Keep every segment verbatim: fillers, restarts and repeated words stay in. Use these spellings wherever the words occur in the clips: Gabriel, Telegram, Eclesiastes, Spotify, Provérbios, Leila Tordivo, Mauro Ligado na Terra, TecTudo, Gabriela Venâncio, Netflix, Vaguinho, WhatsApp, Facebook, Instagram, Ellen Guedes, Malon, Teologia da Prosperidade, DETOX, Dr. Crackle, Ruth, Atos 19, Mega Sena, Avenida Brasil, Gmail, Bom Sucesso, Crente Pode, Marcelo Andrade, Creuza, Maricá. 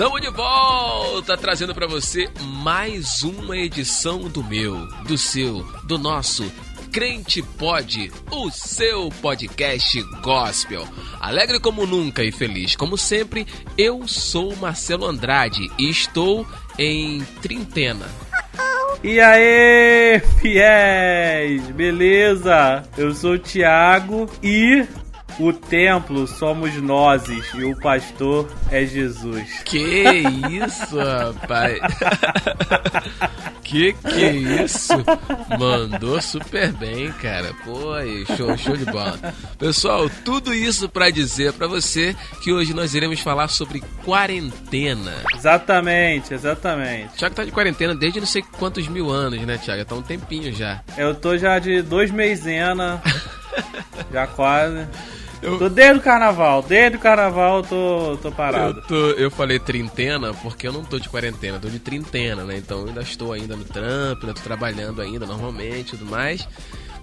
Estamos de volta, trazendo para você mais uma edição do meu, do seu, do nosso Crente Pode, o seu podcast gospel. Alegre como nunca e feliz como sempre, eu sou Marcelo Andrade e estou em trintena. E aí, fiéis, beleza? Eu sou o Thiago e o templo somos nós e o pastor é Jesus. Que isso, rapaz! Que que é isso? Mandou super bem, cara. Pô, aí, show, show de bola. Pessoal, tudo isso pra dizer pra você que hoje nós iremos falar sobre quarentena. Exatamente, exatamente. Tiago tá de quarentena desde não sei quantos mil anos, né, Tiago? Tá um tempinho já. Eu tô já de dois meizena, já quase... Eu... Tô desde o carnaval, desde o carnaval tô, tô parado. Eu, tô, eu falei trintena porque eu não tô de quarentena, tô de trintena, né? Então eu ainda estou ainda no trampo, ainda tô trabalhando ainda normalmente e tudo mais.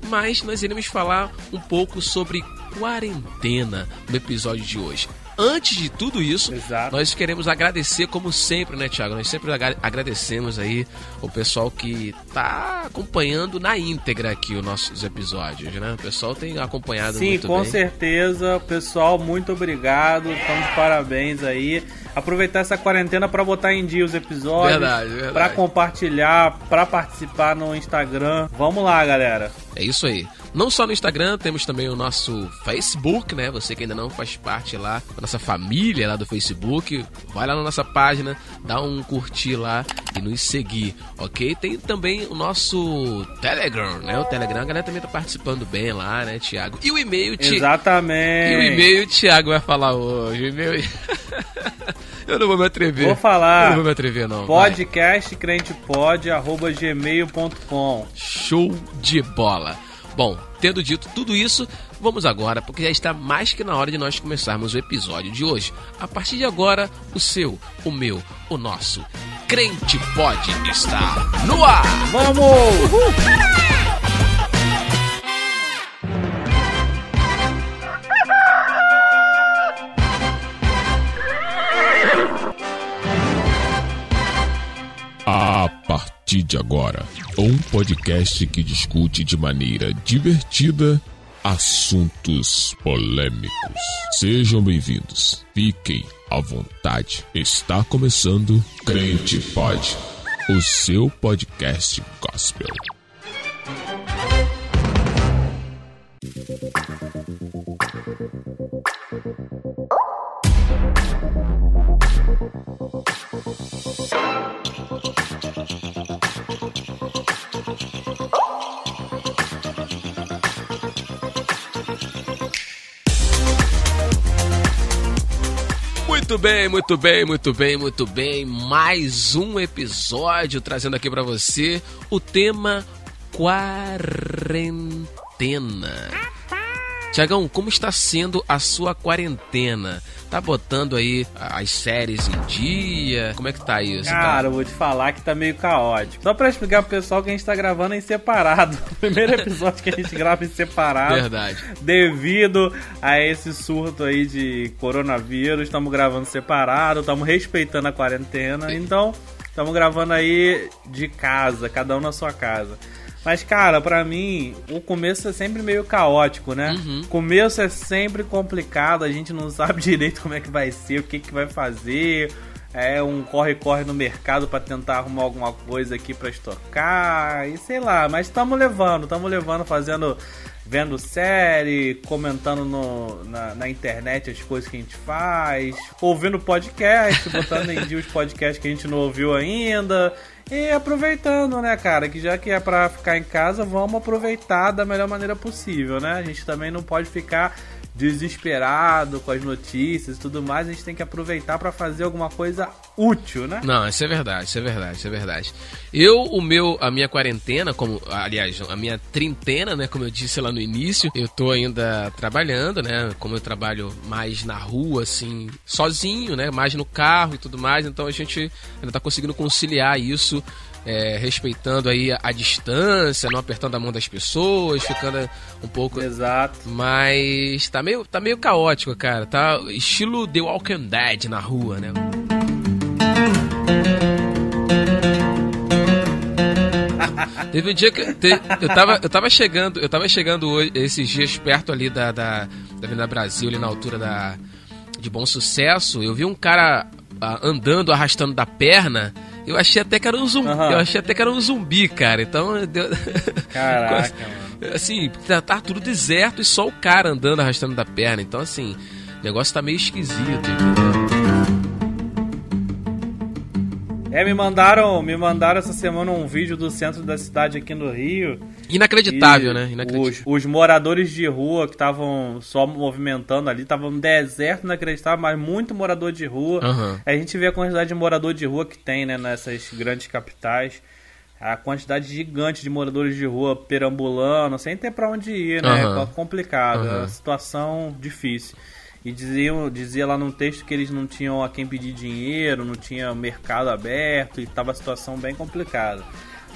Mas nós iremos falar um pouco sobre quarentena no episódio de hoje. Antes de tudo isso, exato, nós queremos agradecer como sempre, né, Thiago? Nós sempre agradecemos aí o pessoal que tá acompanhando na íntegra aqui os nossos episódios, né? O pessoal tem acompanhado. Sim, muito bem. Sim, com certeza. Pessoal, muito obrigado. Estamos de parabéns aí. Aproveitar essa quarentena para botar em dia os episódios. Verdade, verdade. Para compartilhar, para participar no Instagram. Vamos lá, galera. É isso aí. Não só no Instagram, temos também o nosso Facebook, né? Você que ainda não faz parte lá da nossa família lá do Facebook, vai lá na nossa página, dá um curtir lá e nos seguir, ok? Tem também o nosso Telegram, né? O Telegram, a galera também tá participando bem lá, né, Thiago? E o e-mail... Ti... Exatamente! E o e-mail o Thiago vai falar hoje, o e-mail... Eu não vou me atrever. Vou falar. Eu não vou me atrever, não. podcast crente pod arroba gmail ponto com. Show de bola. Bom, tendo dito tudo isso, vamos agora, porque já está mais que na hora de nós começarmos o episódio de hoje. A partir de agora, o seu, o meu, o nosso Crente Pode estar no ar. Vamos! Uhul. A partir de agora, um podcast que discute de maneira divertida assuntos polêmicos. Sejam bem-vindos, fiquem à vontade. Está começando Crente Pode, o seu podcast gospel. Muito bem, muito bem, muito bem, muito bem. Mais um episódio trazendo aqui pra você o tema quarentena. Tiagão, como está sendo a sua quarentena? Tá botando aí as séries em dia? Como é que tá isso? Cara, tá... eu vou te falar que tá meio caótico. Só pra explicar pro pessoal que a gente tá gravando em separado. O primeiro episódio que a gente grava em separado. Verdade. Devido a esse surto aí de coronavírus, estamos gravando separado, estamos respeitando a quarentena. Então, estamos gravando aí de casa, cada um na sua casa. Mas, cara, pra mim, o começo é sempre meio caótico, né? Uhum. O começo é sempre complicado, a gente não sabe direito como é que vai ser, o que que vai fazer. É um corre-corre no mercado pra tentar arrumar alguma coisa aqui pra estocar e sei lá. Mas estamos levando, estamos levando, fazendo... Vendo série, comentando no, na, na internet as coisas que a gente faz, ouvindo podcast, botando em dia os podcasts que a gente não ouviu ainda. E aproveitando, né, cara? Que já que é pra ficar em casa, vamos aproveitar da melhor maneira possível, né? A gente também não pode ficar desesperado com as notícias e tudo mais. A gente tem que aproveitar pra fazer alguma coisa útil, né? Não, isso é verdade, isso é verdade, isso é verdade. Eu, o meu, a minha quarentena, como, aliás, a minha trintena, né, como eu disse lá no início, eu tô ainda trabalhando, né, como eu trabalho mais na rua, assim, sozinho, né, mais no carro e tudo mais, então a gente ainda tá conseguindo conciliar isso, é, respeitando aí a, a distância, não apertando a mão das pessoas, ficando um pouco... Exato. Mas tá meio, tá meio caótico, cara, tá estilo The Walking Dead na rua, né? Teve um dia que te, eu, tava, eu tava chegando, eu tava chegando hoje, esses dias perto ali da, da, da Avenida Brasil, ali na altura da, de Bom Sucesso, eu vi um cara a, andando, arrastando da perna. Eu achei até que era um zumbi, uhum. eu achei até que era um zumbi, cara. Então, deu... Caraca, mano. Assim, tá tudo deserto e só o cara andando, arrastando da perna. Então, assim, o negócio tá meio esquisito, entendeu? É, me mandaram, me mandaram essa semana um vídeo do centro da cidade aqui no Rio. Inacreditável, né? Inacreditável. Os, os moradores de rua que estavam só movimentando ali, estavam no deserto, inacreditável, mas muito morador de rua. Uhum. A gente vê a quantidade de morador de rua que tem, né, nessas grandes capitais. A quantidade gigante de moradores de rua perambulando, sem ter pra onde ir, né? Uhum. É complicado, uhum. É uma situação difícil. E diziam, dizia lá num texto que eles não tinham a quem pedir dinheiro, não tinha mercado aberto e estava a situação bem complicada.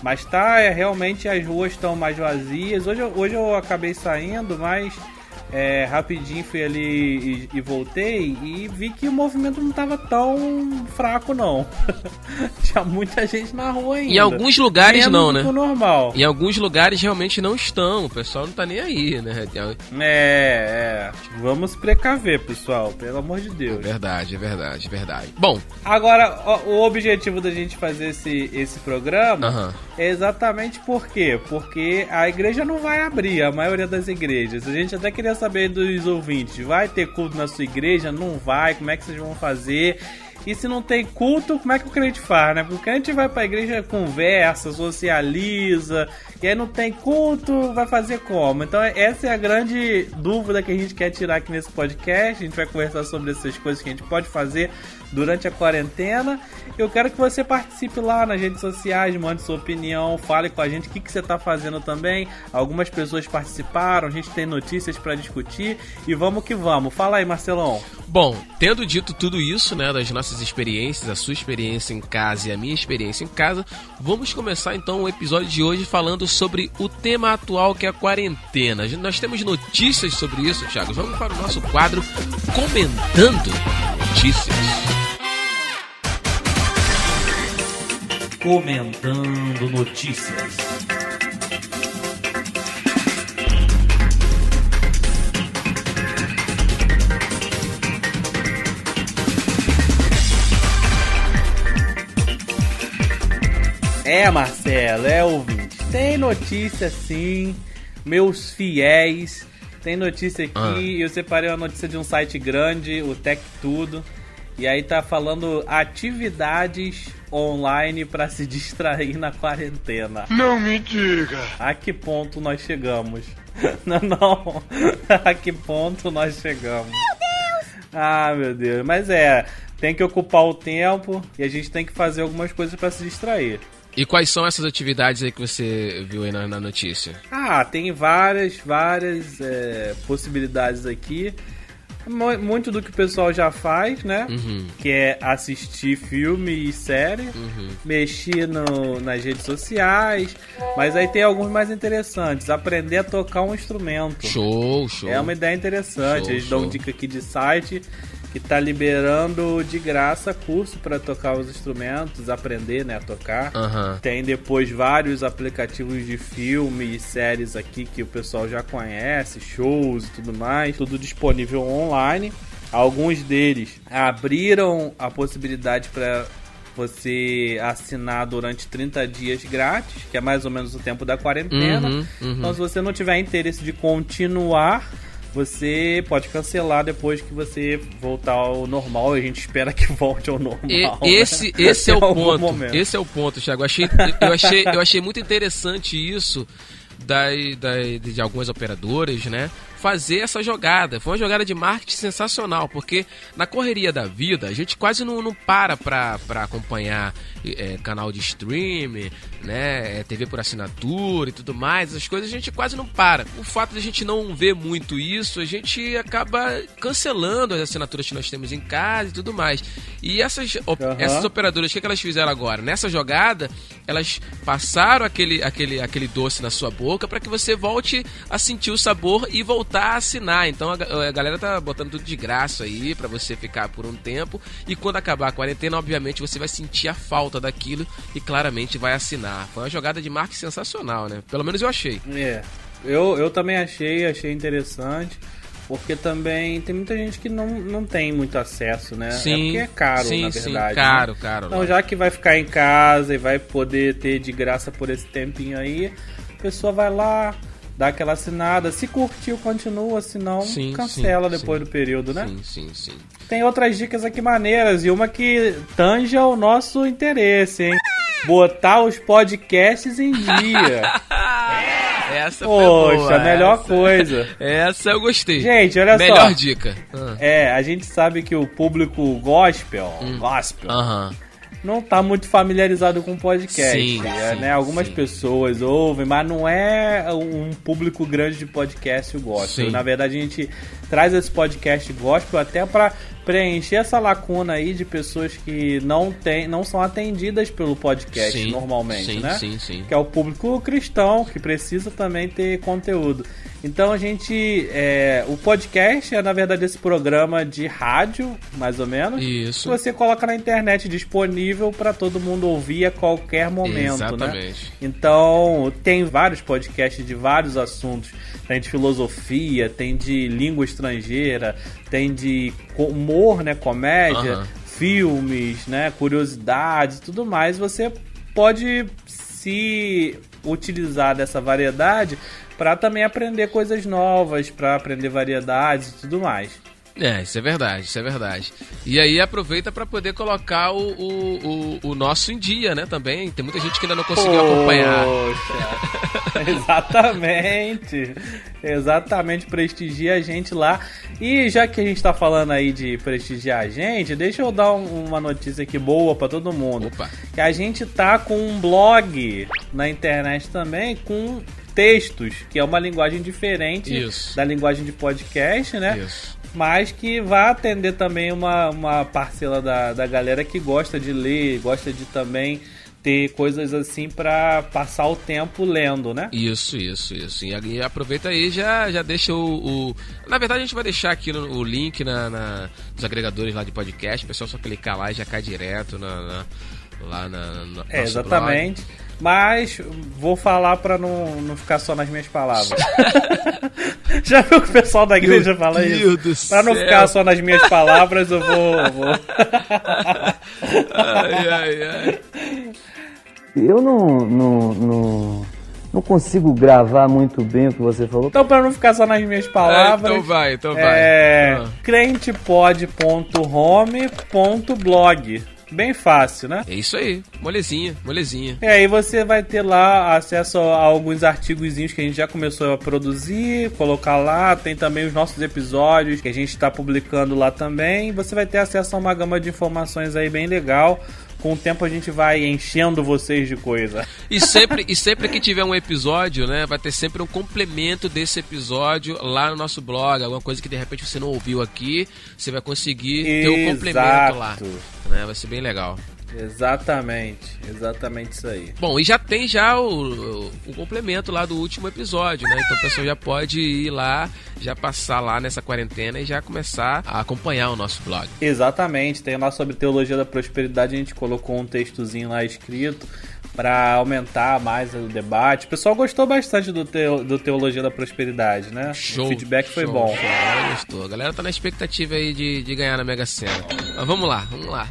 Mas tá, é, realmente as ruas estão mais vazias. Hoje, hoje eu acabei saindo, mas é, rapidinho fui ali e, e voltei e vi que o movimento não estava tão fraco, não. Tinha muita gente na rua ainda. Em alguns lugares não, né? Normal. Em alguns lugares realmente não estão, o pessoal não tá nem aí, né? É, é. Vamos precaver, pessoal, pelo amor de Deus. É verdade, é verdade, é verdade. Bom, agora o, o objetivo da gente fazer esse, esse programa uhum. é exatamente por quê? Porque a igreja não vai abrir, a maioria das igrejas. A gente até queria saber dos ouvintes, vai ter culto na sua igreja? Não vai? Como é que vocês vão fazer? E se não tem culto, como é que o crente faz, né? Porque o crente vai pra igreja, conversa, socializa, e aí não tem culto, vai fazer como? Então essa é a grande dúvida que a gente quer tirar aqui nesse podcast. A gente vai conversar sobre essas coisas que a gente pode fazer durante a quarentena. Eu quero que você participe lá nas redes sociais, mande sua opinião, fale com a gente o que, que você está fazendo também. Algumas pessoas participaram, a gente tem notícias para discutir e vamos que vamos. Fala aí, Marcelão. Bom, tendo dito tudo isso, né, das nossas experiências, a sua experiência em casa e a minha experiência em casa, vamos começar então o episódio de hoje falando sobre o tema atual que é a quarentena. Nós temos notícias sobre isso, Thiago. Vamos para o nosso quadro Comentando Notícias. Comentando Notícias. É, Marcelo, é ouvinte. Tem notícia sim, meus fiéis. Tem notícia aqui. Ah. Eu separei uma notícia de um site grande, o TecTudo. E aí tá falando atividades online para se distrair na quarentena. Não me diga! A que ponto nós chegamos? Não, não. A que ponto nós chegamos? Meu Deus! Ah, meu Deus. Mas é, tem que ocupar o tempo e a gente tem que fazer algumas coisas para se distrair. E quais são essas atividades aí que você viu aí na, na notícia? Ah, tem várias, várias é, possibilidades aqui. Muito do que o pessoal já faz, né? Uhum. Que é assistir filme e série, uhum. mexer no, nas redes sociais, mas aí tem alguns mais interessantes. Aprender a tocar um instrumento. Show, show. É uma ideia interessante. Show, Eles show. dão dica aqui de site que tá liberando de graça curso para tocar os instrumentos, aprender, né, a tocar. Uhum. Tem depois vários aplicativos de filme e séries aqui que o pessoal já conhece, shows e tudo mais, tudo disponível online. Alguns deles abriram a possibilidade para você assinar durante trinta dias grátis, que é mais ou menos o tempo da quarentena. Uhum, uhum. Então, se você não tiver interesse de continuar, você pode cancelar depois que você voltar ao normal. A gente espera que volte ao normal. E, né? Esse, esse é o ponto. Momento. Esse é o ponto, Thiago. Eu achei, eu achei, eu achei muito interessante isso da, da, de algumas operadoras, né? Fazer essa jogada. Foi uma jogada de marketing sensacional, porque na correria da vida, a gente quase não, não para pra, pra acompanhar é, canal de streaming, né, T V por assinatura e tudo mais, essas coisas a gente quase não para. O fato de a gente não ver muito isso, a gente acaba cancelando as assinaturas que nós temos em casa e tudo mais. E essas, uhum. essas operadoras, o que, é que elas fizeram agora? Nessa jogada, elas passaram aquele, aquele, aquele doce na sua boca para que você volte a sentir o sabor e voltar voltar a assinar. Então a, a galera tá botando tudo de graça aí pra você ficar por um tempo. E quando acabar a quarentena, obviamente, você vai sentir a falta daquilo e claramente vai assinar. Foi uma jogada de marketing sensacional, né? Pelo menos eu achei. É, eu, eu também achei, achei interessante. Porque também tem muita gente que não, não tem muito acesso, né? Sim, é porque é caro, sim, na verdade. Sim, caro, né? caro. Então, já que vai ficar em casa e vai poder ter de graça por esse tempinho aí, a pessoa vai lá, dá aquela assinada. Se curtiu, continua, se não, sim, cancela sim, depois sim. do período, né? Sim, sim, sim. Tem outras dicas aqui maneiras e uma que tanja o nosso interesse, hein? Botar os podcasts em dia. Essa foi Poxa, boa, melhor essa. coisa. Essa eu gostei. Gente, olha melhor só. Melhor dica. Uhum. É, a gente sabe que o público gospel, hum. gospel, uhum. não tá muito familiarizado com podcast. Sim, é, sim, né? Algumas sim. pessoas ouvem, mas não é um público grande de podcast gospel. Sim. Na verdade, a gente traz esse podcast gospel até pra preencher essa lacuna aí de pessoas que não, tem, não são atendidas pelo podcast sim, normalmente, sim, né? Sim, sim. Que é o público cristão, que precisa também ter conteúdo. Então a gente... É, o podcast é, na verdade, esse programa de rádio, mais ou menos. Isso. Que você coloca na internet disponível para todo mundo ouvir a qualquer momento, Exatamente. né? Então tem vários podcasts de vários assuntos. Tem de filosofia, tem de língua estrangeira, tem de humor, né, comédia, uhum. filmes, né, curiosidades, tudo mais. Você pode se utilizar dessa variedade para também aprender coisas novas, para aprender variedades e tudo mais. É, isso é verdade, isso é verdade. E aí aproveita para poder colocar o, o, o, o nosso em dia, né, também. Tem muita gente que ainda não conseguiu Poxa. acompanhar. Exatamente. Exatamente, prestigia a gente lá. E já que a gente tá falando aí de prestigiar a gente, deixa eu dar um, uma notícia aqui boa para todo mundo. Opa. Que a gente tá com um blog na internet também com textos, que é uma linguagem diferente Isso. da linguagem de podcast, né? Isso. Mas que vai atender também uma, uma parcela da, da galera que gosta de ler, gosta de também ter coisas assim pra passar o tempo lendo, né? Isso, isso, isso. E aproveita aí e já, já deixa o, o... Na verdade, a gente vai deixar aqui no, o link na, na, nos agregadores lá de podcast. O pessoal só clicar lá e já cai direto na, na, lá na, na é, exatamente. Blog. Mas vou falar pra não, não ficar só nas minhas palavras. Já viu que o pessoal da igreja Meu fala Deus isso? Do pra não céu. ficar só nas minhas palavras, eu vou... vou... ai, ai, ai. Eu não, não, não, não consigo gravar muito bem o que você falou. Então, pra não ficar só nas minhas palavras... É, então vai, então vai. É ah. crente pod ponto home ponto blog. Bem fácil, né? É isso aí, molezinha, molezinha. E aí você vai ter lá acesso a alguns artigozinhos que a gente já começou a produzir, colocar lá. Tem também os nossos episódios que a gente está publicando lá também. Você vai ter acesso a uma gama de informações aí bem legal. Com o tempo a gente vai enchendo vocês de coisa. E sempre, e sempre que tiver um episódio, né, vai ter sempre um complemento desse episódio lá no nosso blog. Alguma coisa que de repente você não ouviu aqui, você vai conseguir Exato. ter um complemento lá. Né? Vai ser bem legal. Exatamente, exatamente isso aí. Bom, e já tem já o, o, o complemento lá do último episódio, né? Então o pessoal já pode ir lá, já passar lá nessa quarentena e já começar a acompanhar o nosso blog. Exatamente, tem lá sobre Teologia da Prosperidade, a gente colocou um textozinho lá escrito para aumentar mais o debate. O pessoal gostou bastante do, teo, do Teologia da Prosperidade, né? Show, o feedback show, foi bom. Show, a galera gostou. A galera tá na expectativa aí de, de ganhar na Mega Sena. Mas vamos lá, vamos lá.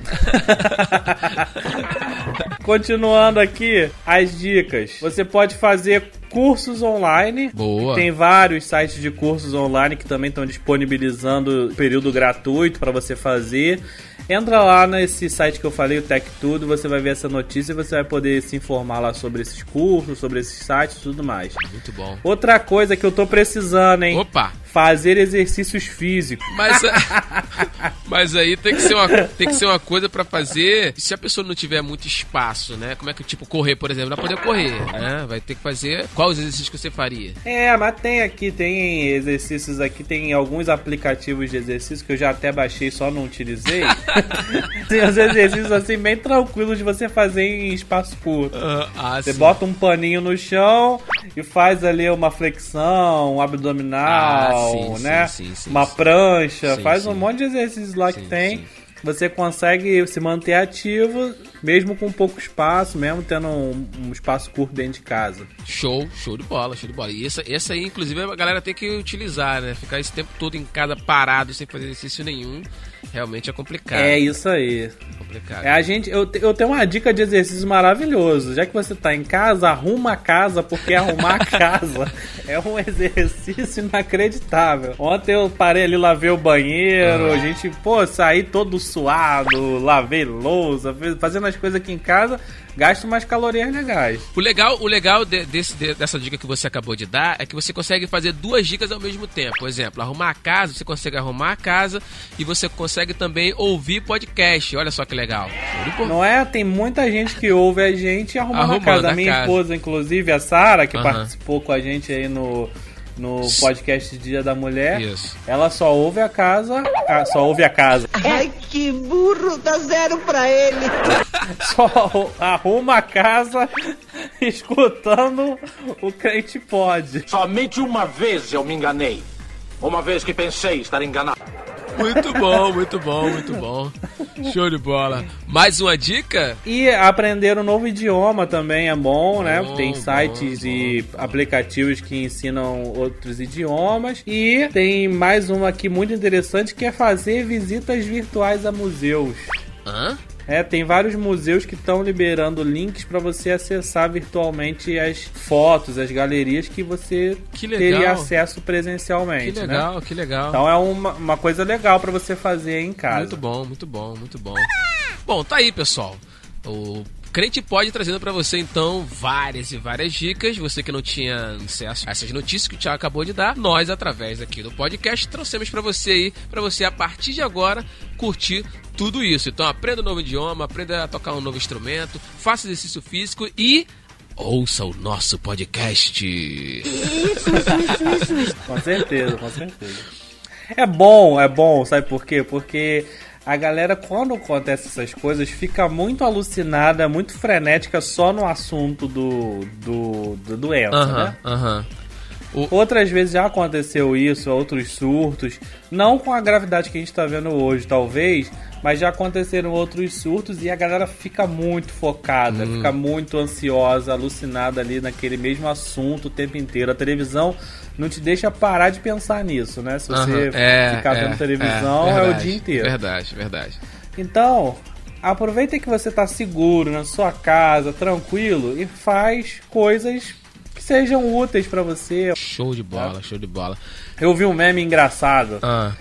Continuando aqui, as dicas. Você pode fazer cursos online. Boa. Tem vários sites de cursos online que também estão disponibilizando período gratuito para você fazer. Entra lá nesse site que eu falei, o TecTudo, você vai ver essa notícia e você vai poder se informar lá sobre esses cursos, sobre esses sites e tudo mais. Muito bom. Outra coisa que eu tô precisando, hein? Opa! Fazer exercícios físicos. Mas, mas aí tem que ser uma, tem que ser uma coisa pra fazer. Se a pessoa não tiver muito espaço, né? Como é que, tipo, correr, por exemplo, não vai poder correr, né? Vai ter que fazer... Quais os exercícios que você faria? É, mas tem aqui, tem exercícios aqui, tem alguns aplicativos de exercício que eu já até baixei, só não utilizei. Tem os exercícios, assim, bem tranquilos de você fazer em espaço curto. Uh, ah, você sim. bota um paninho no chão e faz ali uma flexão, um abdominal, ah, sim, né? Sim, sim, sim, uma prancha, sim, faz sim. um monte de exercícios lá sim, que tem. Sim. Você consegue se manter ativo, mesmo com pouco espaço, mesmo tendo um, um espaço curto dentro de casa. Show, show de bola, show de bola. E essa, essa aí, inclusive, a galera tem que utilizar, né? Ficar esse tempo todo em casa parado, sem fazer exercício nenhum, realmente é complicado. É isso aí. É complicado. É, a gente, eu, eu tenho uma dica de exercício maravilhoso. Já que você tá em casa, arruma a casa, porque arrumar a casa é um exercício inacreditável. Ontem eu parei ali, lavei o banheiro, uhum. a gente, pô, saí todo suado, lavei louça, fazendo as coisas aqui em casa, gasto umas calorias legais. O legal, o legal de, desse, de, dessa dica que você acabou de dar é que você consegue fazer duas dicas ao mesmo tempo. Por exemplo, arrumar a casa, você consegue arrumar a casa e você consegue também ouvir podcast. Olha só que legal. Não é? Tem muita gente que ouve a gente arrumando a casa. A minha casa. esposa, inclusive, a Sara, que uhum. participou com a gente aí no... no podcast Dia da Mulher, isso. ela só ouve a casa, ah, só ouve a casa. Ai, que burro, dá zero pra ele. Só arruma a casa escutando o Crente Pode. Somente uma vez eu me enganei. Uma vez que pensei estar enganado. Muito bom, muito bom, muito bom. Show de bola. Mais uma dica? E aprender um novo idioma também é bom, bom né? Tem sites bom, e bom, aplicativos bom. que ensinam outros idiomas. E tem mais uma aqui muito interessante, que é fazer visitas virtuais a museus. Hã? É, tem vários museus que estão liberando links para você acessar virtualmente as fotos, as galerias que você que teria acesso presencialmente. Que legal, né? que legal. Então é uma, uma coisa legal para você fazer em casa. Muito bom, muito bom, muito bom. Bom, tá aí, pessoal. O Crente Pode trazendo para você, então, várias e várias dicas. Você que não tinha acesso a essas notícias que o Thiago acabou de dar, nós, através aqui do podcast, trouxemos para você aí, para você, a partir de agora, curtir tudo isso. Então, aprenda um novo idioma, aprenda a tocar um novo instrumento, faça exercício físico e ouça o nosso podcast. Isso, isso, isso, isso. Com certeza, com certeza. É bom, é bom, sabe por quê? Porque... a galera, quando acontece essas coisas, fica muito alucinada, muito frenética só no assunto do, do, do doença, uh-huh, né? Uh-huh. O... Outras vezes já aconteceu isso, outros surtos, não com a gravidade que a gente tá vendo hoje, talvez, mas já aconteceram outros surtos e a galera fica muito focada, hum. fica muito ansiosa, alucinada ali naquele mesmo assunto o tempo inteiro. A televisão... não te deixa parar de pensar nisso, né? Se uhum. você é, ficar vendo é, televisão, é, verdade, é o dia inteiro. Verdade, verdade. Então, aproveita que você tá seguro na sua casa, tranquilo, e faz coisas que sejam úteis pra você. Show de bola, tá? Show de bola. Eu vi um meme engraçado ah.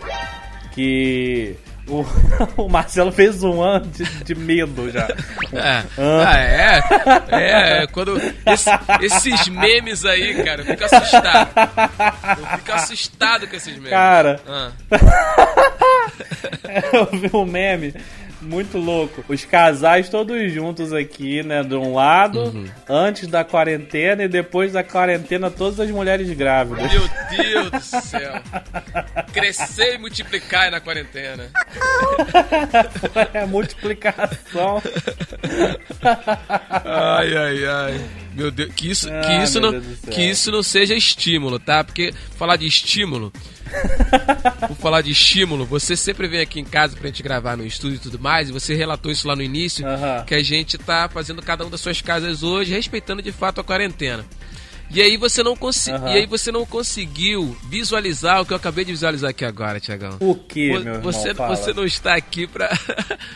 que... O, o Marcelo fez um ano de, de medo já. É. Ah, é? É, é quando esse, esses memes aí, cara, eu fico assustado. Eu fico assustado com esses memes. Cara, ah. eu vi um meme muito louco. Os casais todos juntos aqui, né, de um lado, uhum. antes da quarentena e depois da quarentena, todas as mulheres grávidas. Meu Deus do céu. Crescer e multiplicar na quarentena. É multiplicação. Ai, ai, ai. Meu Deus, que isso, ah, que, isso não, que isso não seja estímulo, tá? Porque falar de estímulo, por falar de estímulo, você sempre vem aqui em casa pra gente gravar no estúdio e tudo mais, e você relatou isso lá no início, uhum. que a gente tá fazendo cada um das suas casas hoje, respeitando de fato a quarentena. E aí você não, consi- uhum. e aí você não conseguiu visualizar o que eu acabei de visualizar aqui agora, Tiagão. O que, meu irmão? Você, você não está aqui para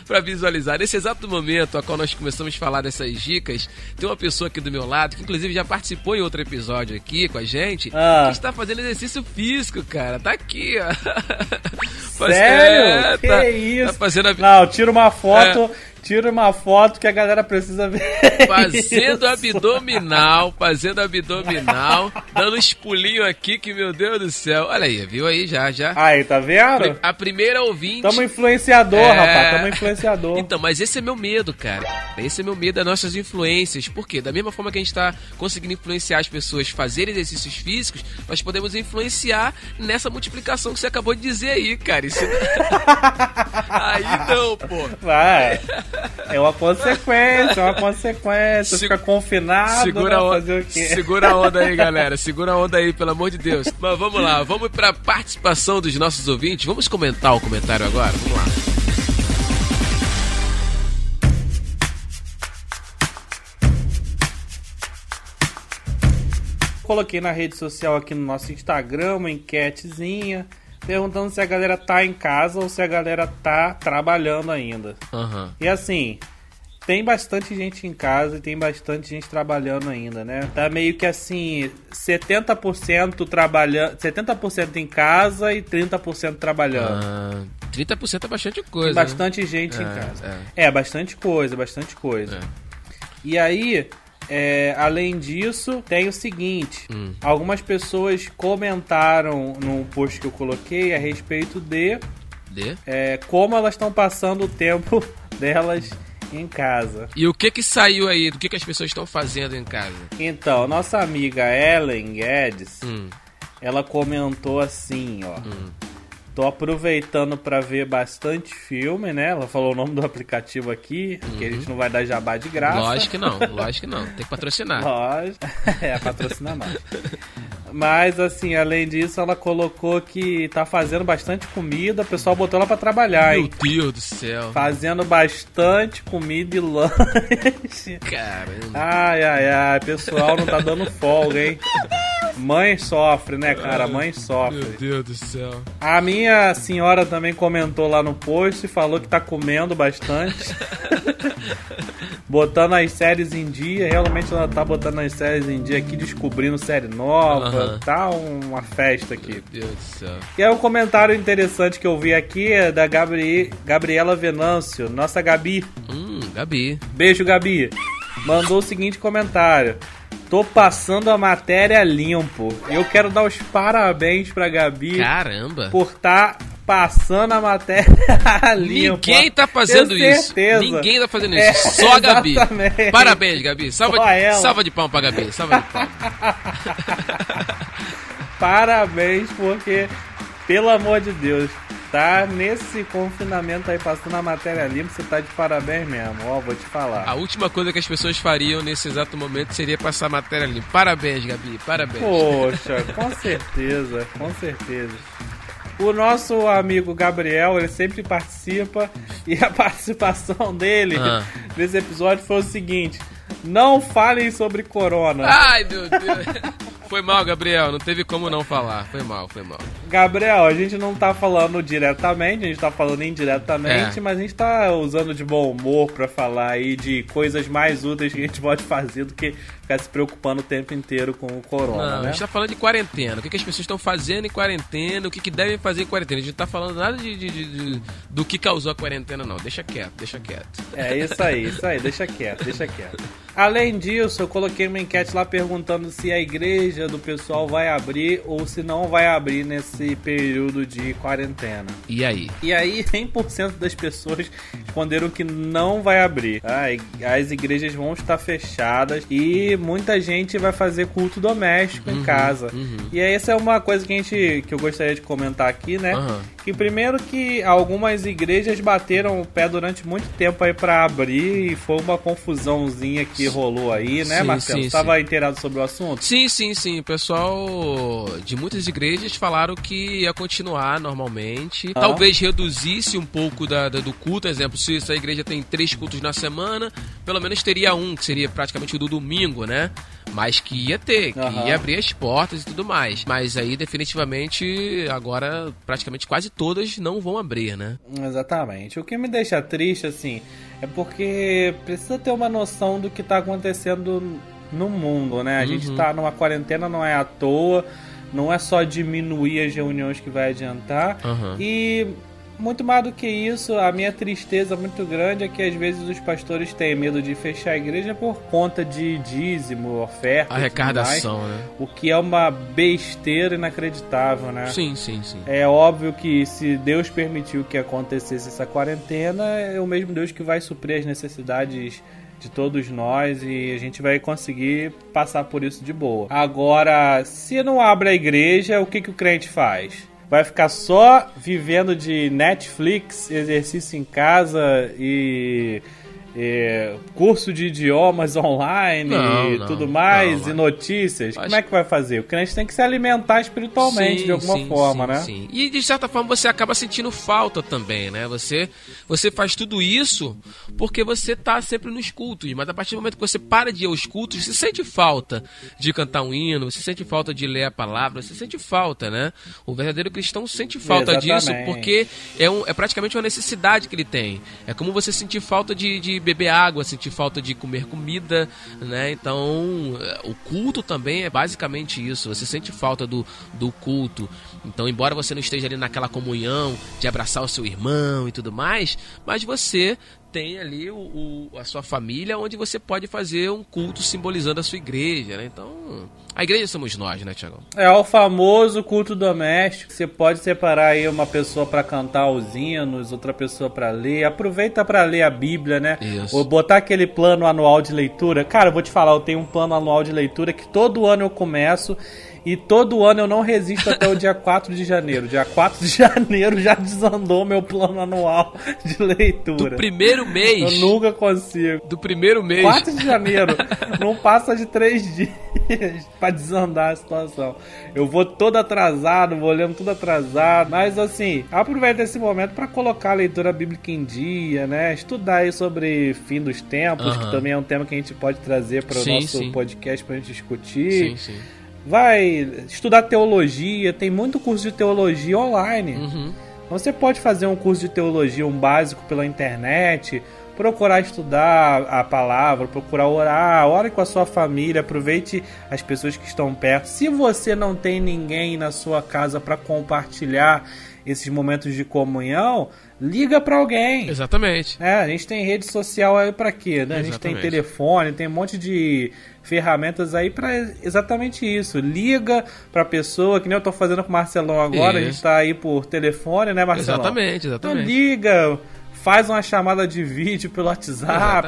para visualizar. Nesse exato momento a qual nós começamos a falar dessas dicas, tem uma pessoa aqui do meu lado, que inclusive já participou em outro episódio aqui com a gente, ah. que está fazendo exercício físico, cara. Tá aqui, ó. Sério? É, que tá, isso? Tá fazendo a... Não, tira uma foto... É. Tira uma foto que a galera precisa ver. Fazendo isso. abdominal, fazendo abdominal, dando uns pulinhos aqui que, meu Deus do céu. Olha aí, viu aí já, já. Aí, tá vendo? A primeira ouvinte... Tamo influenciador, é... rapaz, tamo influenciador. Então, mas esse é meu medo, cara. Esse é meu medo das nossas influências. Por quê? Da mesma forma que a gente tá conseguindo influenciar as pessoas a fazerem exercícios físicos, nós podemos influenciar nessa multiplicação que você acabou de dizer aí, cara. Isso... aí não, pô. Vai... É uma consequência, é uma consequência. Se... Fica confinado, segura, né? Onda, fazer o quê? Segura a onda aí, galera. Segura a onda aí, pelo amor de Deus. Mas vamos lá, vamos para a participação dos nossos ouvintes. Vamos comentar o comentário agora? Vamos lá. Coloquei na rede social aqui no nosso Instagram uma enquetezinha perguntando se a galera tá em casa ou se a galera tá trabalhando ainda. Uhum. E assim, tem bastante gente em casa e tem bastante gente trabalhando ainda, né? Tá meio que assim, setenta por cento trabalhando, setenta por cento em casa e trinta por cento trabalhando. Uhum. trinta por cento é bastante coisa. Tem bastante, né? Gente é, em casa. É. é, bastante coisa, bastante coisa. É. E aí... É, além disso, tem o seguinte, hum. algumas pessoas comentaram no post que eu coloquei a respeito de, de? É, como elas estão passando o tempo delas em casa. E o que que saiu aí, do que que as pessoas estão fazendo em casa? Então, nossa amiga Ellen Guedes, hum. ela comentou assim, ó, hum. tô aproveitando pra ver bastante filme, né? Ela falou o nome do aplicativo aqui, uhum. que a gente não vai dar jabá de graça. Lógico que não, lógico que não. Tem que patrocinar. Lógico. É, patrocinar mais. Mas, assim, além disso, ela colocou que tá fazendo bastante comida. O pessoal botou ela pra trabalhar, hein? Meu Deus do céu. Fazendo bastante comida e lanche. Caramba. Ai, ai, ai. Pessoal, não tá dando folga, hein? Mãe sofre, né, cara? Mãe sofre. Meu Deus do céu. A minha senhora também comentou lá no post e falou que tá comendo bastante. Botando as séries em dia. Realmente ela tá botando as séries em dia aqui, descobrindo série nova. Uhum. Tá uma festa aqui. Meu Deus do céu. E aí um comentário interessante que eu vi aqui é da Gabri... Gabriela Venâncio, nossa Gabi. Hum, Gabi. Beijo, Gabi. Mandou o seguinte comentário. Tô passando a matéria limpo. Eu quero dar os parabéns pra Gabi. Caramba. Por estar tá passando a matéria limpo. Ninguém tá fazendo isso. Ninguém tá fazendo isso. É, só a Gabi. Exatamente. Parabéns, Gabi. Salva de, salva de palma pra Gabi. Salva de palma. Parabéns, porque, pelo amor de Deus, tá nesse confinamento aí passando a matéria limpa, você tá de parabéns mesmo, ó, vou te falar. A última coisa que as pessoas fariam nesse exato momento seria passar a matéria limpa. Parabéns, Gabi, parabéns. Poxa, com certeza, com certeza. O nosso amigo Gabriel, ele sempre participa, e a participação dele ah. nesse episódio foi o seguinte, não falem sobre corona. Ai, meu Deus. Foi mal, Gabriel. Não teve como não falar. Foi mal, foi mal. Gabriel, a gente não tá falando diretamente, a gente tá falando indiretamente, é. mas a gente tá usando de bom humor pra falar aí de coisas mais úteis que a gente pode fazer do que ficar se preocupando o tempo inteiro com o corona, não, né? A gente tá falando de quarentena. O que, que as pessoas estão fazendo em quarentena, o que, que devem fazer em quarentena. A gente não tá falando nada de, de, de, de, do que causou a quarentena, não. Deixa quieto, deixa quieto. É isso aí, isso aí. Deixa quieto, deixa quieto. Além disso, eu coloquei uma enquete lá perguntando se a igreja do pessoal vai abrir ou se não vai abrir nesse período de quarentena. E aí? E aí cem por cento das pessoas responderam que não vai abrir. As igrejas vão estar fechadas e muita gente vai fazer culto doméstico uhum, em casa. Uhum. E aí essa é uma coisa que, a gente, que eu gostaria de comentar aqui, né? Uhum. Que primeiro que algumas igrejas bateram o pé durante muito tempo aí pra abrir e foi uma confusãozinha que rolou aí, né, sim, Marcelo? Sim, você estava inteirado sobre o assunto? Sim, sim, sim. Sim, o pessoal de muitas igrejas falaram que ia continuar normalmente, ah. talvez reduzisse um pouco da, da, do culto, exemplo, se a igreja tem três cultos na semana, pelo menos teria um, que seria praticamente o do domingo, né? Mas que ia ter, que uhum. ia abrir as portas e tudo mais. Mas aí, definitivamente, agora, praticamente quase todas não vão abrir, né? Exatamente. O que me deixa triste, assim, é porque precisa ter uma noção do que está acontecendo no mundo, né? A uhum. gente tá numa quarentena, não é à toa, não é só diminuir as reuniões que vai adiantar. Uhum. E muito mais do que isso, a minha tristeza muito grande é que às vezes os pastores têm medo de fechar a igreja por conta de dízimo, oferta, arrecadação, mais, né? O que é uma besteira inacreditável, né? Sim, sim, sim. É óbvio que se Deus permitiu que acontecesse essa quarentena, é o mesmo Deus que vai suprir as necessidades de todos nós e a gente vai conseguir passar por isso de boa. Agora, se não abre a igreja, o que, que o crente faz? Vai ficar só vivendo de Netflix, exercício em casa e é, curso de idiomas online não, e não, tudo mais, não, e notícias. Acho... Como é que vai fazer? O crente tem que se alimentar espiritualmente, sim, de alguma sim, forma, sim, né? Sim. E de certa forma você acaba sentindo falta também, né? Você, você faz tudo isso porque você tá sempre nos cultos, mas a partir do momento que você para de ir aos cultos, você sente falta de cantar um hino, você sente falta de ler a palavra, você sente falta, né? O verdadeiro cristão sente falta Exatamente. disso porque é, um, é praticamente uma necessidade que ele tem. É como você sentir falta de, de beber água, sentir falta de comer comida, né? Então, o culto também é basicamente isso. Você sente falta do, do culto. Então, embora você não esteja ali naquela comunhão de abraçar o seu irmão e tudo mais, mas você tem ali o, o, a sua família, onde você pode fazer um culto simbolizando a sua igreja, né? Então, a igreja somos nós, né, Tiagão? É o famoso culto doméstico. Você pode separar aí uma pessoa para cantar os hinos, outra pessoa para ler. Aproveita para ler a Bíblia, né? Isso. Ou botar aquele plano anual de leitura. Cara, eu vou te falar, eu tenho um plano anual de leitura que todo ano eu começo. E todo ano eu não resisto até o dia quatro de janeiro. Dia quatro de janeiro já desandou meu plano anual de leitura. Do primeiro mês? Eu nunca consigo. Do primeiro mês? quatro de janeiro. Não passa de três dias pra desandar a situação. Eu vou todo atrasado, vou lendo tudo atrasado. Mas assim, aproveita esse momento pra colocar a leitura bíblica em dia, né? Estudar aí sobre fim dos tempos, uhum. que também é um tema que a gente pode trazer pro sim, nosso sim. podcast pra gente discutir. Sim, sim. Vai estudar teologia, tem muito curso de teologia online. Uhum. Então você pode fazer um curso de teologia, um básico pela internet, procurar estudar a palavra, procurar orar, ore com a sua família, aproveite as pessoas que estão perto. Se você não tem ninguém na sua casa para compartilhar esses momentos de comunhão, liga para alguém. Exatamente. É, a gente tem rede social aí para quê, né? A gente tem telefone, tem um monte de ferramentas aí para exatamente isso. Liga para pessoa, que nem eu tô fazendo com o Marcelão agora, isso. a gente tá aí por telefone, né, Marcelão? Exatamente, exatamente. Então liga, faz uma chamada de vídeo pelo WhatsApp,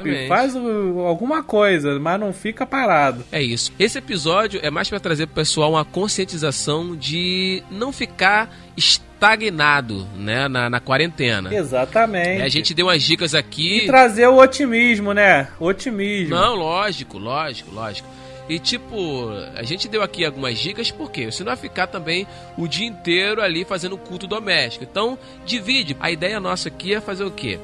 exatamente. Faz o, alguma coisa, mas não fica parado. É isso. Esse episódio é mais para trazer pro pessoal uma conscientização de não ficar estagnado, né, na, na quarentena. Exatamente. É, a gente deu umas dicas aqui. E trazer o otimismo, né? Otimismo. Não, lógico, lógico, lógico. E tipo, a gente deu aqui algumas dicas, porque você não vai ficar também o dia inteiro ali fazendo culto doméstico. Então, divide. A ideia nossa aqui é fazer o quê?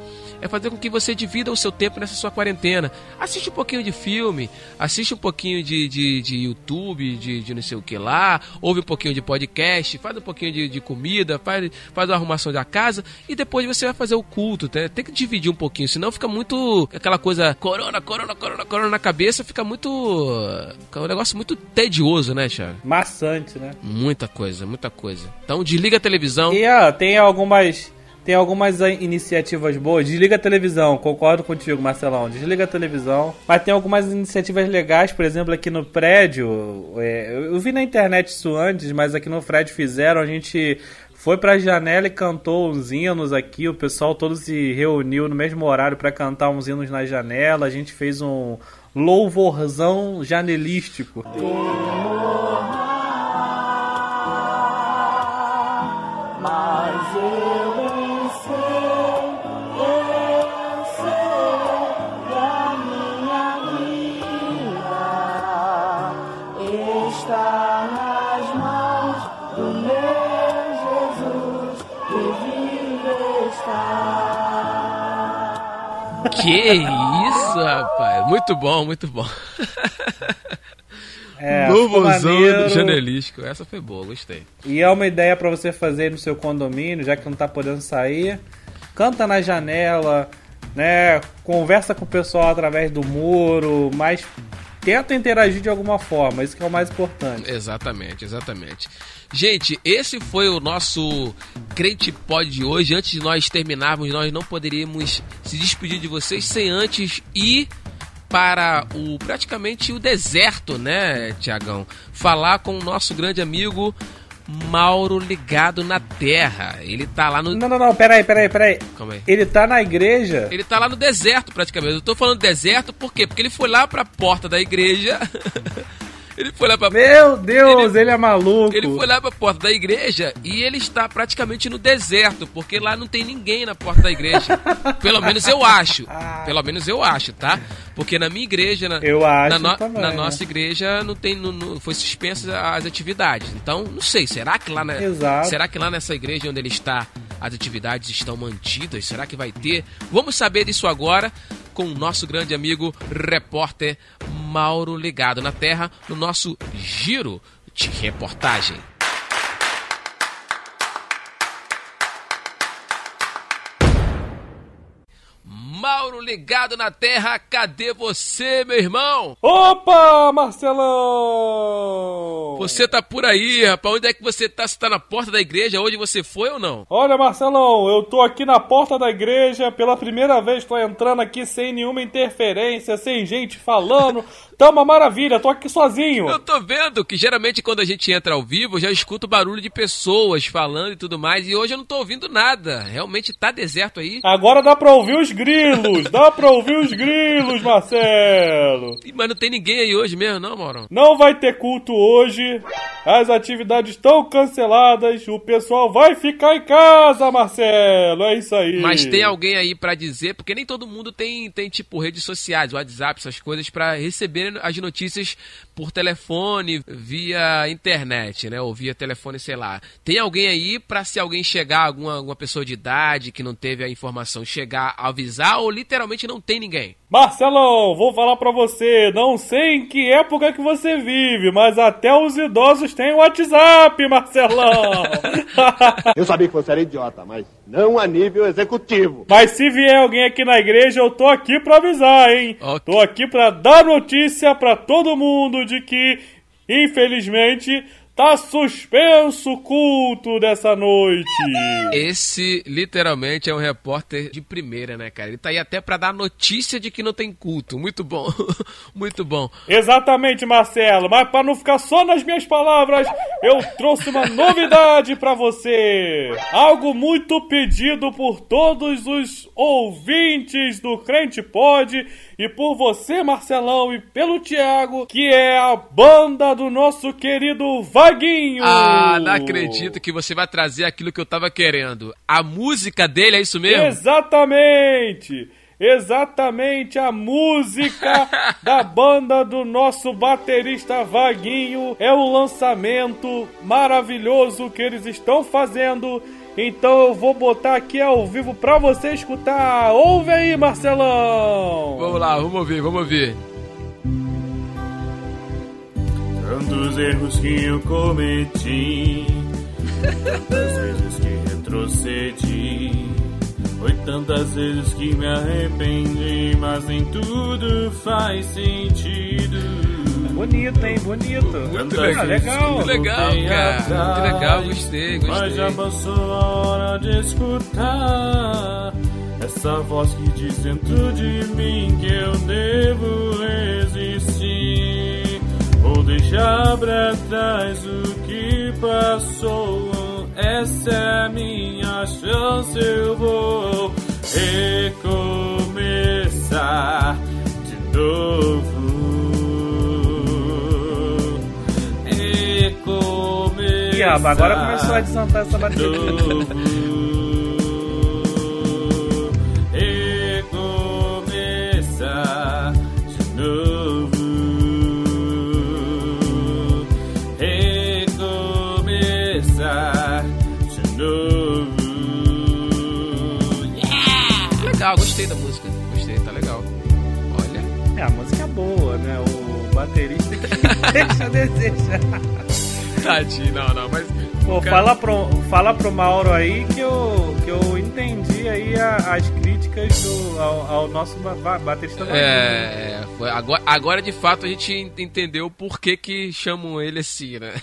É fazer com que você divida o seu tempo nessa sua quarentena. Assiste um pouquinho de filme, assiste um pouquinho de, de, de YouTube, de, de não sei o que lá, ouve um pouquinho de podcast, faz um pouquinho de, de comida, faz, faz a arrumação da casa e depois você vai fazer o culto. Tá? Tem que dividir um pouquinho, senão fica muito aquela coisa corona, corona, corona, corona na cabeça, fica muito... É um negócio muito tedioso, né, Thiago? Maçante, né? Muita coisa, muita coisa. Então desliga a televisão. E ó, tem algumas... Tem algumas iniciativas boas. Desliga a televisão, concordo contigo, Marcelão. Desliga a televisão. Mas tem algumas iniciativas legais, por exemplo, aqui no prédio. É, eu vi na internet isso antes, mas aqui no prédio fizeram. A gente foi pra janela e cantou uns hinos aqui. O pessoal todo se reuniu no mesmo horário pra cantar uns hinos na janela. A gente fez um louvorzão janelístico. Mas eu... Que isso, rapaz. Muito bom, muito bom. É, Novozão janelístico. Essa foi boa, gostei. E é uma ideia pra você fazer no seu condomínio, já que não tá podendo sair. Canta na janela, né? Conversa com o pessoal através do muro, mas tenta interagir de alguma forma. Isso que é o mais importante. Exatamente, exatamente. Gente, esse foi o nosso Crente Pode de hoje. Antes de nós terminarmos, nós não poderíamos se despedir de vocês sem antes ir para o praticamente o deserto, né, Tiagão? Falar com o nosso grande amigo Mauro Ligado na Terra. Ele tá lá no... Não, não, não, peraí, peraí, peraí. Calma aí. Ele tá na igreja? Ele tá lá no deserto, praticamente. Eu tô falando deserto por quê? Porque ele foi lá pra porta da igreja... Ele foi lá pra... Meu Deus, ele, ele é maluco. Ele foi lá pra porta da igreja e ele está praticamente no deserto, porque lá não tem ninguém na porta da igreja. Pelo menos eu acho. Pelo menos eu acho, tá? Porque na minha igreja, na, eu acho na, no, também, na nossa né? igreja, não tem, não, não, foi suspensa as atividades. Então, não sei, será que lá na, será que lá nessa igreja onde ele está, as atividades estão mantidas? Será que vai ter? Vamos saber disso agora com o nosso grande amigo repórter Mauro Ligado na Terra, no nosso giro de reportagem. Mauro Ligado na Terra, cadê você, meu irmão? Opa, Marcelão! Você tá por aí, rapaz. Onde é que você tá? Você tá na porta da igreja? Onde você foi ou não? Olha, Marcelão, eu tô aqui na porta da igreja. Pela primeira vez tô entrando aqui sem nenhuma interferência, sem gente falando. Tá uma maravilha, tô aqui sozinho. Eu tô vendo que geralmente quando a gente entra ao vivo, eu já escuto barulho de pessoas falando e tudo mais. E hoje eu não tô ouvindo nada. Realmente tá deserto aí. Agora dá pra ouvir os grilos. Dá pra ouvir os grilos, Marcelo. Mas não tem ninguém aí hoje mesmo, não, Mauro? Não vai ter culto hoje. As atividades estão canceladas. O pessoal vai ficar em casa, Marcelo. É isso aí. Mas tem alguém aí pra dizer? Porque nem todo mundo tem, tem tipo, redes sociais, WhatsApp, essas coisas pra receber as notícias por telefone, via internet, né? Ou via telefone, sei lá. Tem alguém aí pra, se alguém chegar, alguma, alguma pessoa de idade que não teve a informação chegar, avisar, ou literalmente não tem ninguém? Marcelão, vou falar pra você, não sei em que época que você vive, mas até os idosos têm WhatsApp, Marcelão! Eu sabia que você era idiota, mas não a nível executivo. Mas se vier alguém aqui na igreja, eu tô aqui pra avisar, hein? Okay. Tô aqui pra dar notícia pra todo mundo de que, infelizmente, tá suspenso o culto dessa noite. Esse, literalmente, é um repórter de primeira, né, cara? Ele tá aí até pra dar notícia de que não tem culto. Muito bom, muito bom. Exatamente, Marcelo. Mas pra não ficar só nas minhas palavras, eu trouxe uma novidade pra você. Algo muito pedido por todos os ouvintes do Crente Pode e por você, Marcelão, e pelo Thiago, que é a banda do nosso querido Vaguinho. Vaguinho! Ah, não acredito que você vai trazer aquilo que eu tava querendo. A música dele, é isso mesmo? Exatamente! Exatamente a música da banda do nosso baterista Vaguinho. É um lançamento maravilhoso que eles estão fazendo. Então eu vou botar aqui ao vivo pra você escutar. Ouve aí, Marcelão! Vamos lá, vamos ouvir, vamos ouvir. Tantos erros que eu cometi, tantas vezes que retrocedi, foi tantas vezes que me arrependi, mas nem tudo faz sentido. Bonito, hein? Bonito. Muito legal, legal. Muito legal, cara. Muito legal, gostei, gostei. Mas já passou a hora de escutar essa voz que diz dentro de mim que eu devo resistir. Vou deixar pra trás o que passou. Essa é a minha chance, eu vou recomeçar de novo. Recomeçar. E agora começou a adiantar essa bateria. Recomeçar de novo. Ah, gostei da música, gostei, tá legal. Olha. É, a música é boa, né? O baterista deixa desejar. Tadinho, não, não, mas. Pô, cara... fala, pro, fala pro Mauro aí que eu, que eu entendi aí a, as críticas do, ao, ao nosso baterista. É, foi, agora, agora de fato a gente entendeu por que que chamam ele assim, né?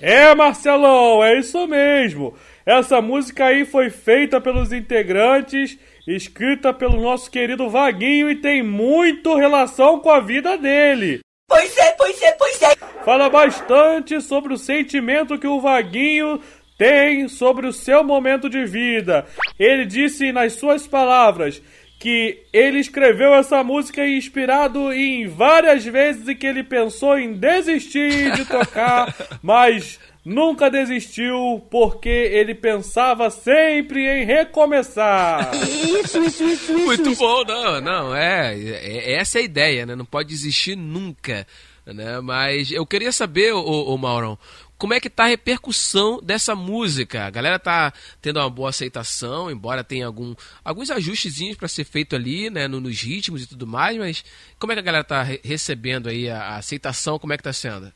É, Marcelão, é isso mesmo. Essa música aí foi feita pelos integrantes, escrita pelo nosso querido Vaguinho e tem muito relação com a vida dele. Pois é, pois é, pois é. Fala bastante sobre o sentimento que o Vaguinho tem sobre o seu momento de vida. Ele disse nas suas palavras que ele escreveu essa música inspirado em várias vezes e que ele pensou em desistir de tocar, mas nunca desistiu porque ele pensava sempre em recomeçar. Isso, isso, isso, isso. Muito isso. Bom, não, não, é, é, essa é a ideia, né? Não pode desistir nunca, né? Mas eu queria saber, ô, ô Maurão, como é que tá a repercussão dessa música? A galera tá tendo uma boa aceitação, embora tenha algum, alguns ajustezinhos para ser feito ali, né, no, nos ritmos e tudo mais, mas como é que a galera tá re- recebendo aí a, a aceitação? Como é que tá sendo?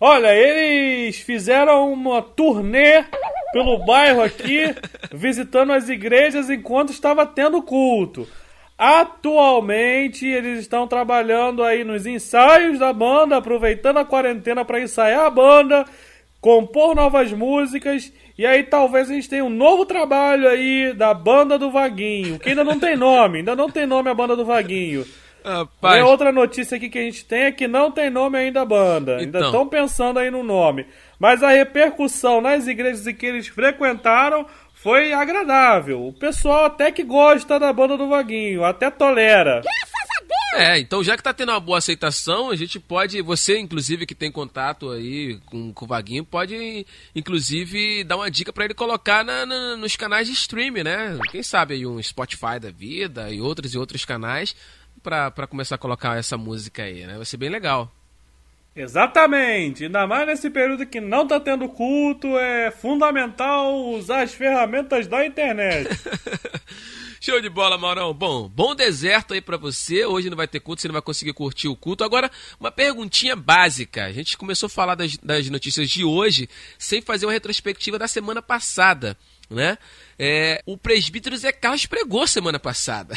Olha, eles fizeram uma turnê pelo bairro aqui, visitando as igrejas enquanto estava tendo culto. Atualmente, eles estão trabalhando aí nos ensaios da banda, aproveitando a quarentena para ensaiar a banda, compor novas músicas, e aí talvez a gente tenha um novo trabalho aí da banda do Vaguinho, que ainda não tem nome, ainda não tem nome a banda do Vaguinho. Rapaz. E outra notícia aqui que a gente tem é que não tem nome ainda a banda, então. Ainda estão pensando aí no nome, mas a repercussão nas igrejas que eles frequentaram foi agradável. O pessoal até que gosta da banda do Vaguinho, até tolera. Graças a Deus! É, então já que tá tendo uma boa aceitação, a gente pode, você inclusive que tem contato aí com, com o Vaguinho, pode inclusive dar uma dica pra ele colocar na, na, nos canais de streaming, né? Quem sabe aí um Spotify da vida e outros e outros canais pra, pra começar a colocar essa música aí, né? Vai ser bem legal. Exatamente, ainda mais nesse período que não tá tendo culto, é fundamental usar as ferramentas da internet. Show de bola, Maurão. Bom, bom deserto aí pra você, hoje não vai ter culto, você não vai conseguir curtir o culto. Agora, uma perguntinha básica, a gente começou a falar das, das notícias de hoje sem fazer uma retrospectiva da semana passada, né? É, o presbítero Zé Carlos pregou semana passada.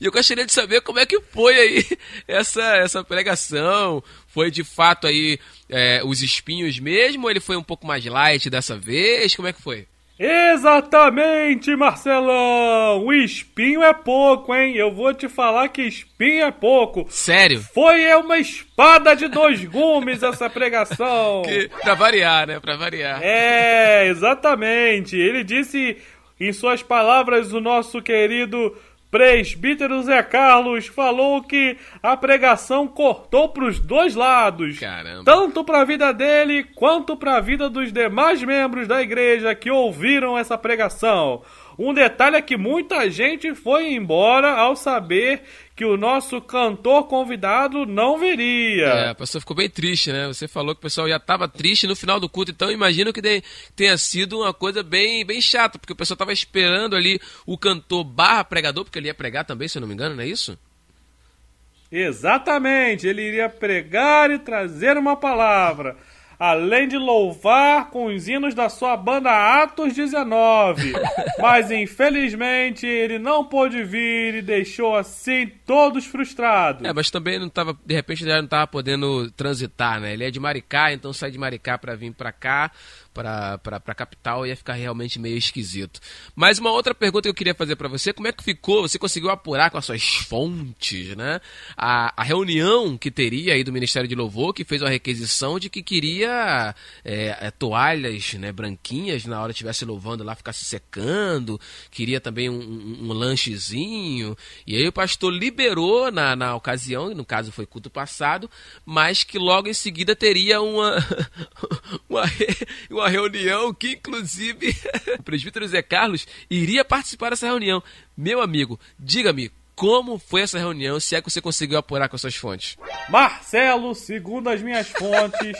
E eu gostaria de saber como é que foi aí essa, essa pregação. Foi de fato aí é, os espinhos mesmo ou ele foi um pouco mais light dessa vez? Como é que foi? Exatamente, Marcelão! O espinho é pouco, hein? Eu vou te falar que espinho é pouco. Sério? Foi uma espada de dois gumes essa pregação. Que, pra variar, né? Pra variar. É, exatamente. Ele disse, em suas palavras, o nosso querido presbítero Zé Carlos falou que a pregação cortou pros dois lados. Caramba. Tanto pra vida dele, quanto pra vida dos demais membros da igreja que ouviram essa pregação. Um detalhe é que muita gente foi embora ao saber que o nosso cantor convidado não viria. É, a pessoa ficou bem triste, né? Você falou que o pessoal já estava triste no final do culto, então imagino que de, tenha sido uma coisa bem, bem chata, porque o pessoal estava esperando ali o cantor barra pregador, porque ele ia pregar também, se eu não me engano, não é isso? Exatamente, ele iria pregar e trazer uma palavra. Além de louvar com os hinos da sua banda Atos dezenove. Mas, infelizmente, ele não pôde vir e deixou, assim, todos frustrados. É, mas também não tava, de repente, ele não estava podendo transitar, né? Ele é de Maricá, então sair de Maricá para vir para cá, para a capital, ia ficar realmente meio esquisito. Mas uma outra pergunta que eu queria fazer para você, como é que ficou, você conseguiu apurar com as suas fontes, né, a, a reunião que teria aí do Ministério de Louvor, que fez uma requisição de que queria é, toalhas, né, branquinhas, na hora que estivesse louvando lá, ficasse secando, queria também um, um, um lanchezinho, e aí o pastor liberou na, na ocasião, no caso foi culto passado, mas que logo em seguida teria uma uma uma reunião que, inclusive, o presbítero Zé Carlos iria participar dessa reunião. Meu amigo, diga-me, como foi essa reunião, se é que você conseguiu apurar com as suas fontes? Marcelo, segundo as minhas fontes,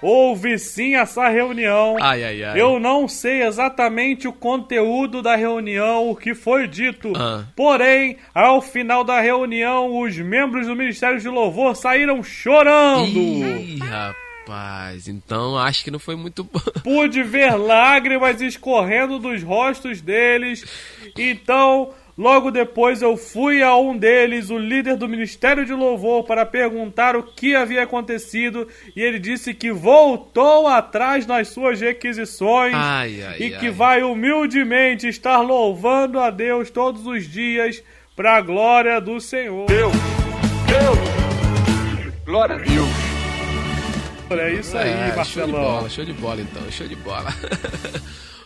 houve sim essa reunião. Ai, ai, ai. Eu não sei exatamente o conteúdo da reunião, o que foi dito. Ah. Porém, ao final da reunião, os membros do Ministério de Louvor saíram chorando. Ih, rapaz. Rapaz, então acho que não foi muito bom. Pude ver lágrimas escorrendo dos rostos deles. Então, logo depois eu fui a um deles, o líder do Ministério de Louvor, para perguntar o que havia acontecido. E ele disse que voltou atrás nas suas requisições. Ai, ai, e ai. que vai humildemente estar louvando a Deus todos os dias para a glória do Senhor. Deus, Deus, glória a Deus. É isso aí, é, Marcelão. Show de bola, show de bola então, show de bola.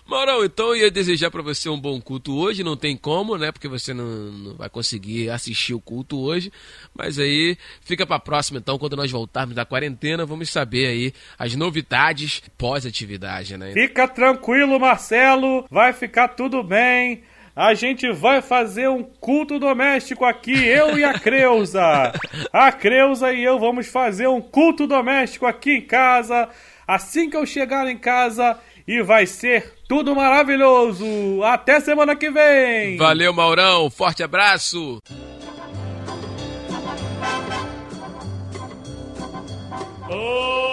Maurão, então eu ia desejar para você um bom culto hoje, não tem como, né? Porque você não, não vai conseguir assistir o culto hoje, mas aí fica para a próxima, então, quando nós voltarmos da quarentena, vamos saber aí as novidades pós-atividade, né? Fica tranquilo, Marcelo, vai ficar tudo bem. A gente vai fazer um culto doméstico aqui, eu e a Creuza. A Creuza e eu vamos fazer um culto doméstico aqui em casa, assim que eu chegar em casa, e vai ser tudo maravilhoso. Até semana que vem. Valeu, Maurão. Forte abraço. Oh!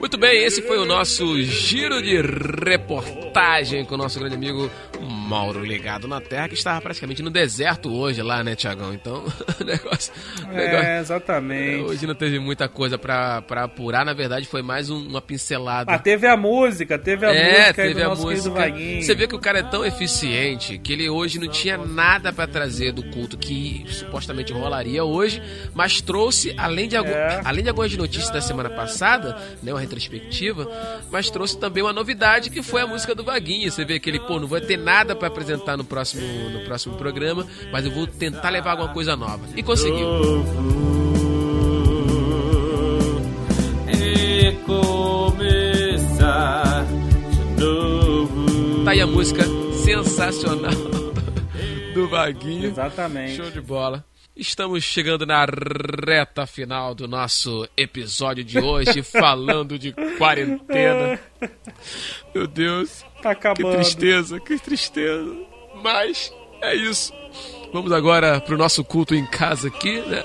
Muito bem, esse foi o nosso giro de reportagem com o nosso grande amigo Mauro Ligado na Terra, que estava praticamente no deserto hoje lá, né, Tiagão? Então, o negócio, o negócio... É, exatamente. Hoje não teve muita coisa pra, pra apurar, na verdade foi mais um, uma pincelada. Ah, teve a música, teve a é, música teve aí do a nosso música. querido Vaguinho. Você vê que o cara é tão eficiente que ele hoje não tinha nada pra trazer do culto que supostamente rolaria hoje, mas trouxe, além de, algum, é. além de algumas notícias da semana passada, né, uma retrospectiva, mas trouxe também uma novidade que foi a música do Vaguinho. Você vê que ele, pô, não vai ter nada para apresentar no próximo, no próximo programa, mas eu vou tentar levar alguma coisa nova. E conseguiu. E começar de novo. Tá aí a música sensacional do Vaguinho. Exatamente. Show de bola. Estamos chegando na reta final do nosso episódio de hoje, falando de quarentena. Meu Deus, tá acabando. Que tristeza, que tristeza. Mas é isso. Vamos agora pro nosso culto em casa aqui, né?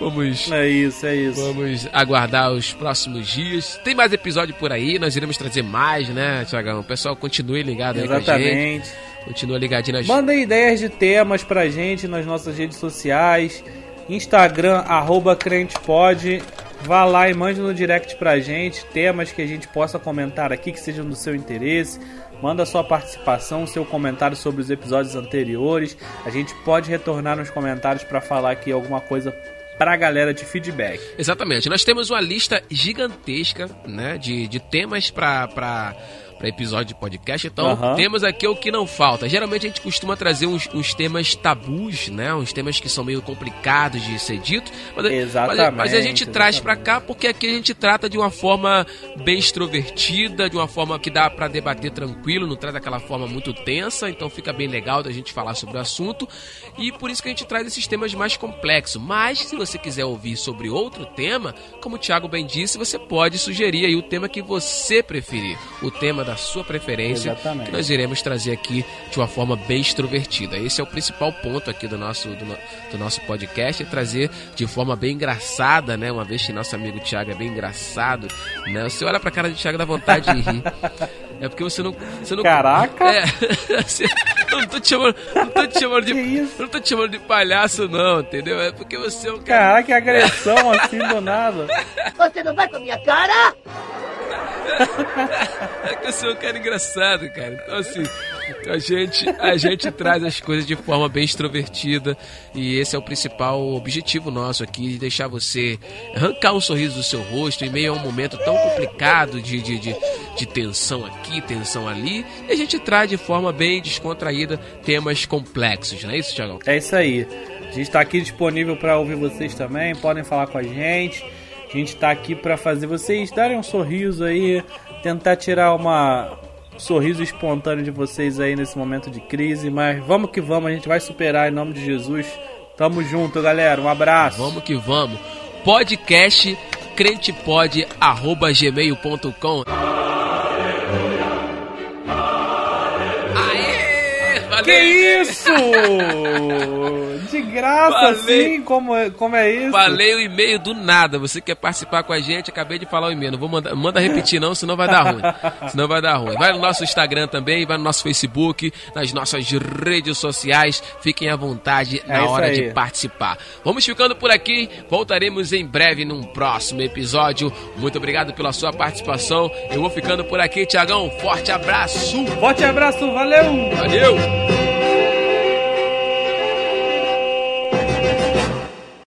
Vamos, é isso, é isso. Vamos aguardar os próximos dias. Tem mais episódio por aí, nós iremos trazer mais, né, Tiagão? O pessoal continue ligado aí. Exatamente. Com a gente. Continua ligadinho nas... Manda ideias de temas pra gente nas nossas redes sociais. Instagram, arroba Crente Pode. Vá lá e mande no direct pra gente temas que a gente possa comentar aqui, que sejam do seu interesse. Manda sua participação, seu comentário sobre os episódios anteriores. A gente pode retornar nos comentários pra falar aqui alguma coisa para a galera de feedback. Exatamente. Nós temos uma lista gigantesca, né, de, de temas pra... pra... para episódio de podcast, então uhum. temos aqui o que não falta. Geralmente a gente costuma trazer uns, uns temas tabus, né? Uns temas que são meio complicados de ser dito, mas, mas, mas a gente traz para cá porque aqui a gente trata de uma forma bem extrovertida, de uma forma que dá para debater tranquilo, não traz aquela forma muito tensa, então fica bem legal da gente falar sobre o assunto e por isso que a gente traz esses temas mais complexos. Mas se você quiser ouvir sobre outro tema, como o Thiago bem disse, você pode sugerir aí o tema que você preferir, o tema da da sua preferência, exatamente, que nós iremos trazer aqui de uma forma bem extrovertida. Esse é o principal ponto aqui do nosso, do, no, do nosso podcast, é trazer de forma bem engraçada, né? Uma vez que nosso amigo Thiago é bem engraçado, né? Você olha pra cara de Thiago, dá vontade de rir. É porque você não... Você não Caraca! É, você, não tô te chamando, não tô te chamando de... Não tô te chamando de palhaço, não, entendeu? É porque você é um cara... Caraca, que agressão assim do nada. Você não vai com a minha cara? É que eu sou um cara engraçado, cara. Então assim, a gente, a gente traz as coisas de forma bem extrovertida. E esse é o principal objetivo nosso aqui, de deixar você arrancar um sorriso do seu rosto em meio a um momento tão complicado de, de, de, de tensão aqui, tensão ali. E a gente traz de forma bem descontraída temas complexos, não é isso, Thiago? É isso aí. A gente está aqui disponível para ouvir vocês também. Podem falar com a gente. A gente tá aqui pra fazer vocês darem um sorriso aí, tentar tirar uma... um sorriso espontâneo de vocês aí nesse momento de crise, mas vamos que vamos, a gente vai superar em nome de Jesus. Tamo junto, galera, um abraço. Vamos que vamos. Podcast crentepod, arroba gmail ponto com. Aê! Valeu! Que isso! De graça, falei, assim, como é, como é isso? Falei o e-mail do nada. Você quer participar com a gente? Acabei de falar o e-mail. Não vou mandar, manda repetir não, senão vai dar ruim. Senão vai dar ruim. Vai no nosso Instagram também, vai no nosso Facebook, nas nossas redes sociais. Fiquem à vontade na é hora aí. de participar. Vamos ficando por aqui. Voltaremos em breve num próximo episódio. Muito obrigado pela sua participação. Eu vou ficando por aqui, Tiagão. Forte abraço. Forte abraço. Valeu. Valeu.